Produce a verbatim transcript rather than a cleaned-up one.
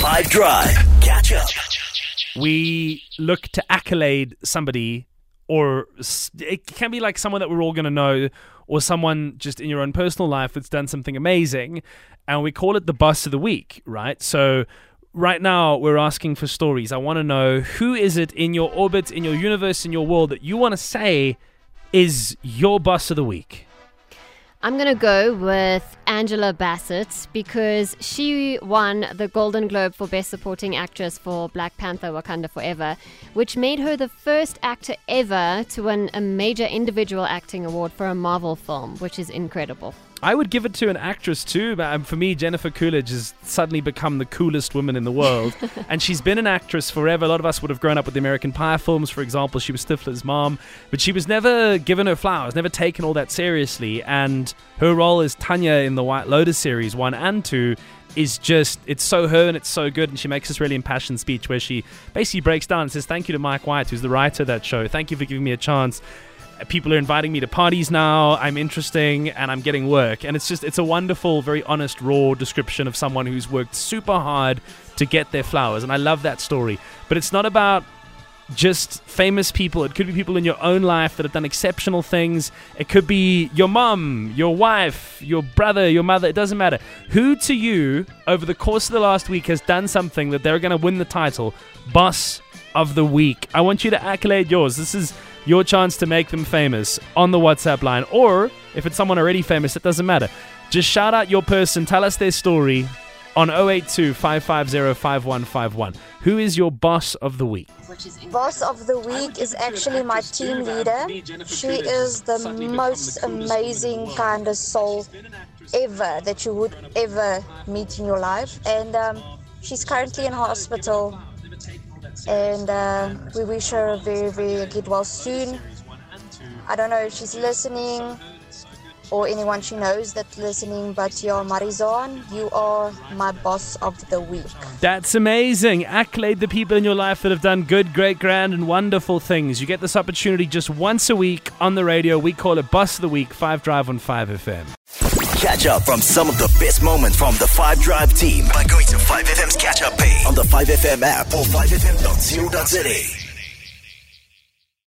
five Drive. Catch up. We look to accolade somebody, or it can be like someone that we're all going to know, or someone just in your own personal life that's done something amazing, and we call it the Boss of the Week, right? So right now we're asking for stories. I want to know, who is it in your orbit, in your universe, in your world that you want to say is your Boss of the Week? I'm going to go with Angela Bassett, because she won the Golden Globe for Best Supporting Actress for Black Panther: Wakanda Forever, which made her the first actor ever to win a major individual acting award for a Marvel film, which is incredible. I would give it to an actress too, but for me, Jennifer Coolidge has suddenly become the coolest woman in the world. And she's been an actress forever. A lot of us would have grown up with the American Pie films, for example. She was Stifler's mom, but she was never given her flowers, never taken all that seriously. And her role as Tanya in the White Lotus series one and two is just, it's so her and it's so good. And she makes this really impassioned speech where she basically breaks down and says, thank you to Mike White, who's the writer of that show. Thank you for giving me a chance. People are inviting me to parties now. I'm interesting and I'm getting work. And it's just, it's a wonderful, very honest, raw description of someone who's worked super hard to get their flowers. And I love that story. But it's not about just famous people. It could be people in your own life that have done exceptional things. It could be your mum, your wife, your brother, your mother. It doesn't matter. Who to you over the course of the last week has done something that they're going to win the title Boss of the Week? I want you to accolade yours. This is your chance to make them famous on the WhatsApp line. Or if it's someone already famous, it doesn't matter. Just shout out your person. Tell us their story on zero eight two, five five zero, five one five one. Who is your Boss of the Week? Boss of the Week is actually my team leader. She is the most amazing kind of soul ever that you would ever meet in your life. And um, she's currently in hospital. And uh, we wish her a very, very good well soon. I don't know if she's listening or anyone she knows that's listening, but you're Marizan, you are my Boss of the Week. That's amazing. Accolade the people in your life that have done good, great, grand, and wonderful things. You get this opportunity just once a week on the radio. We call it Boss of the Week, five Drive on five F M. Catch up from some of the best moments from the five Drive team by going to five F M's Catch Up page on the five F M app or five F M dot co dot z a.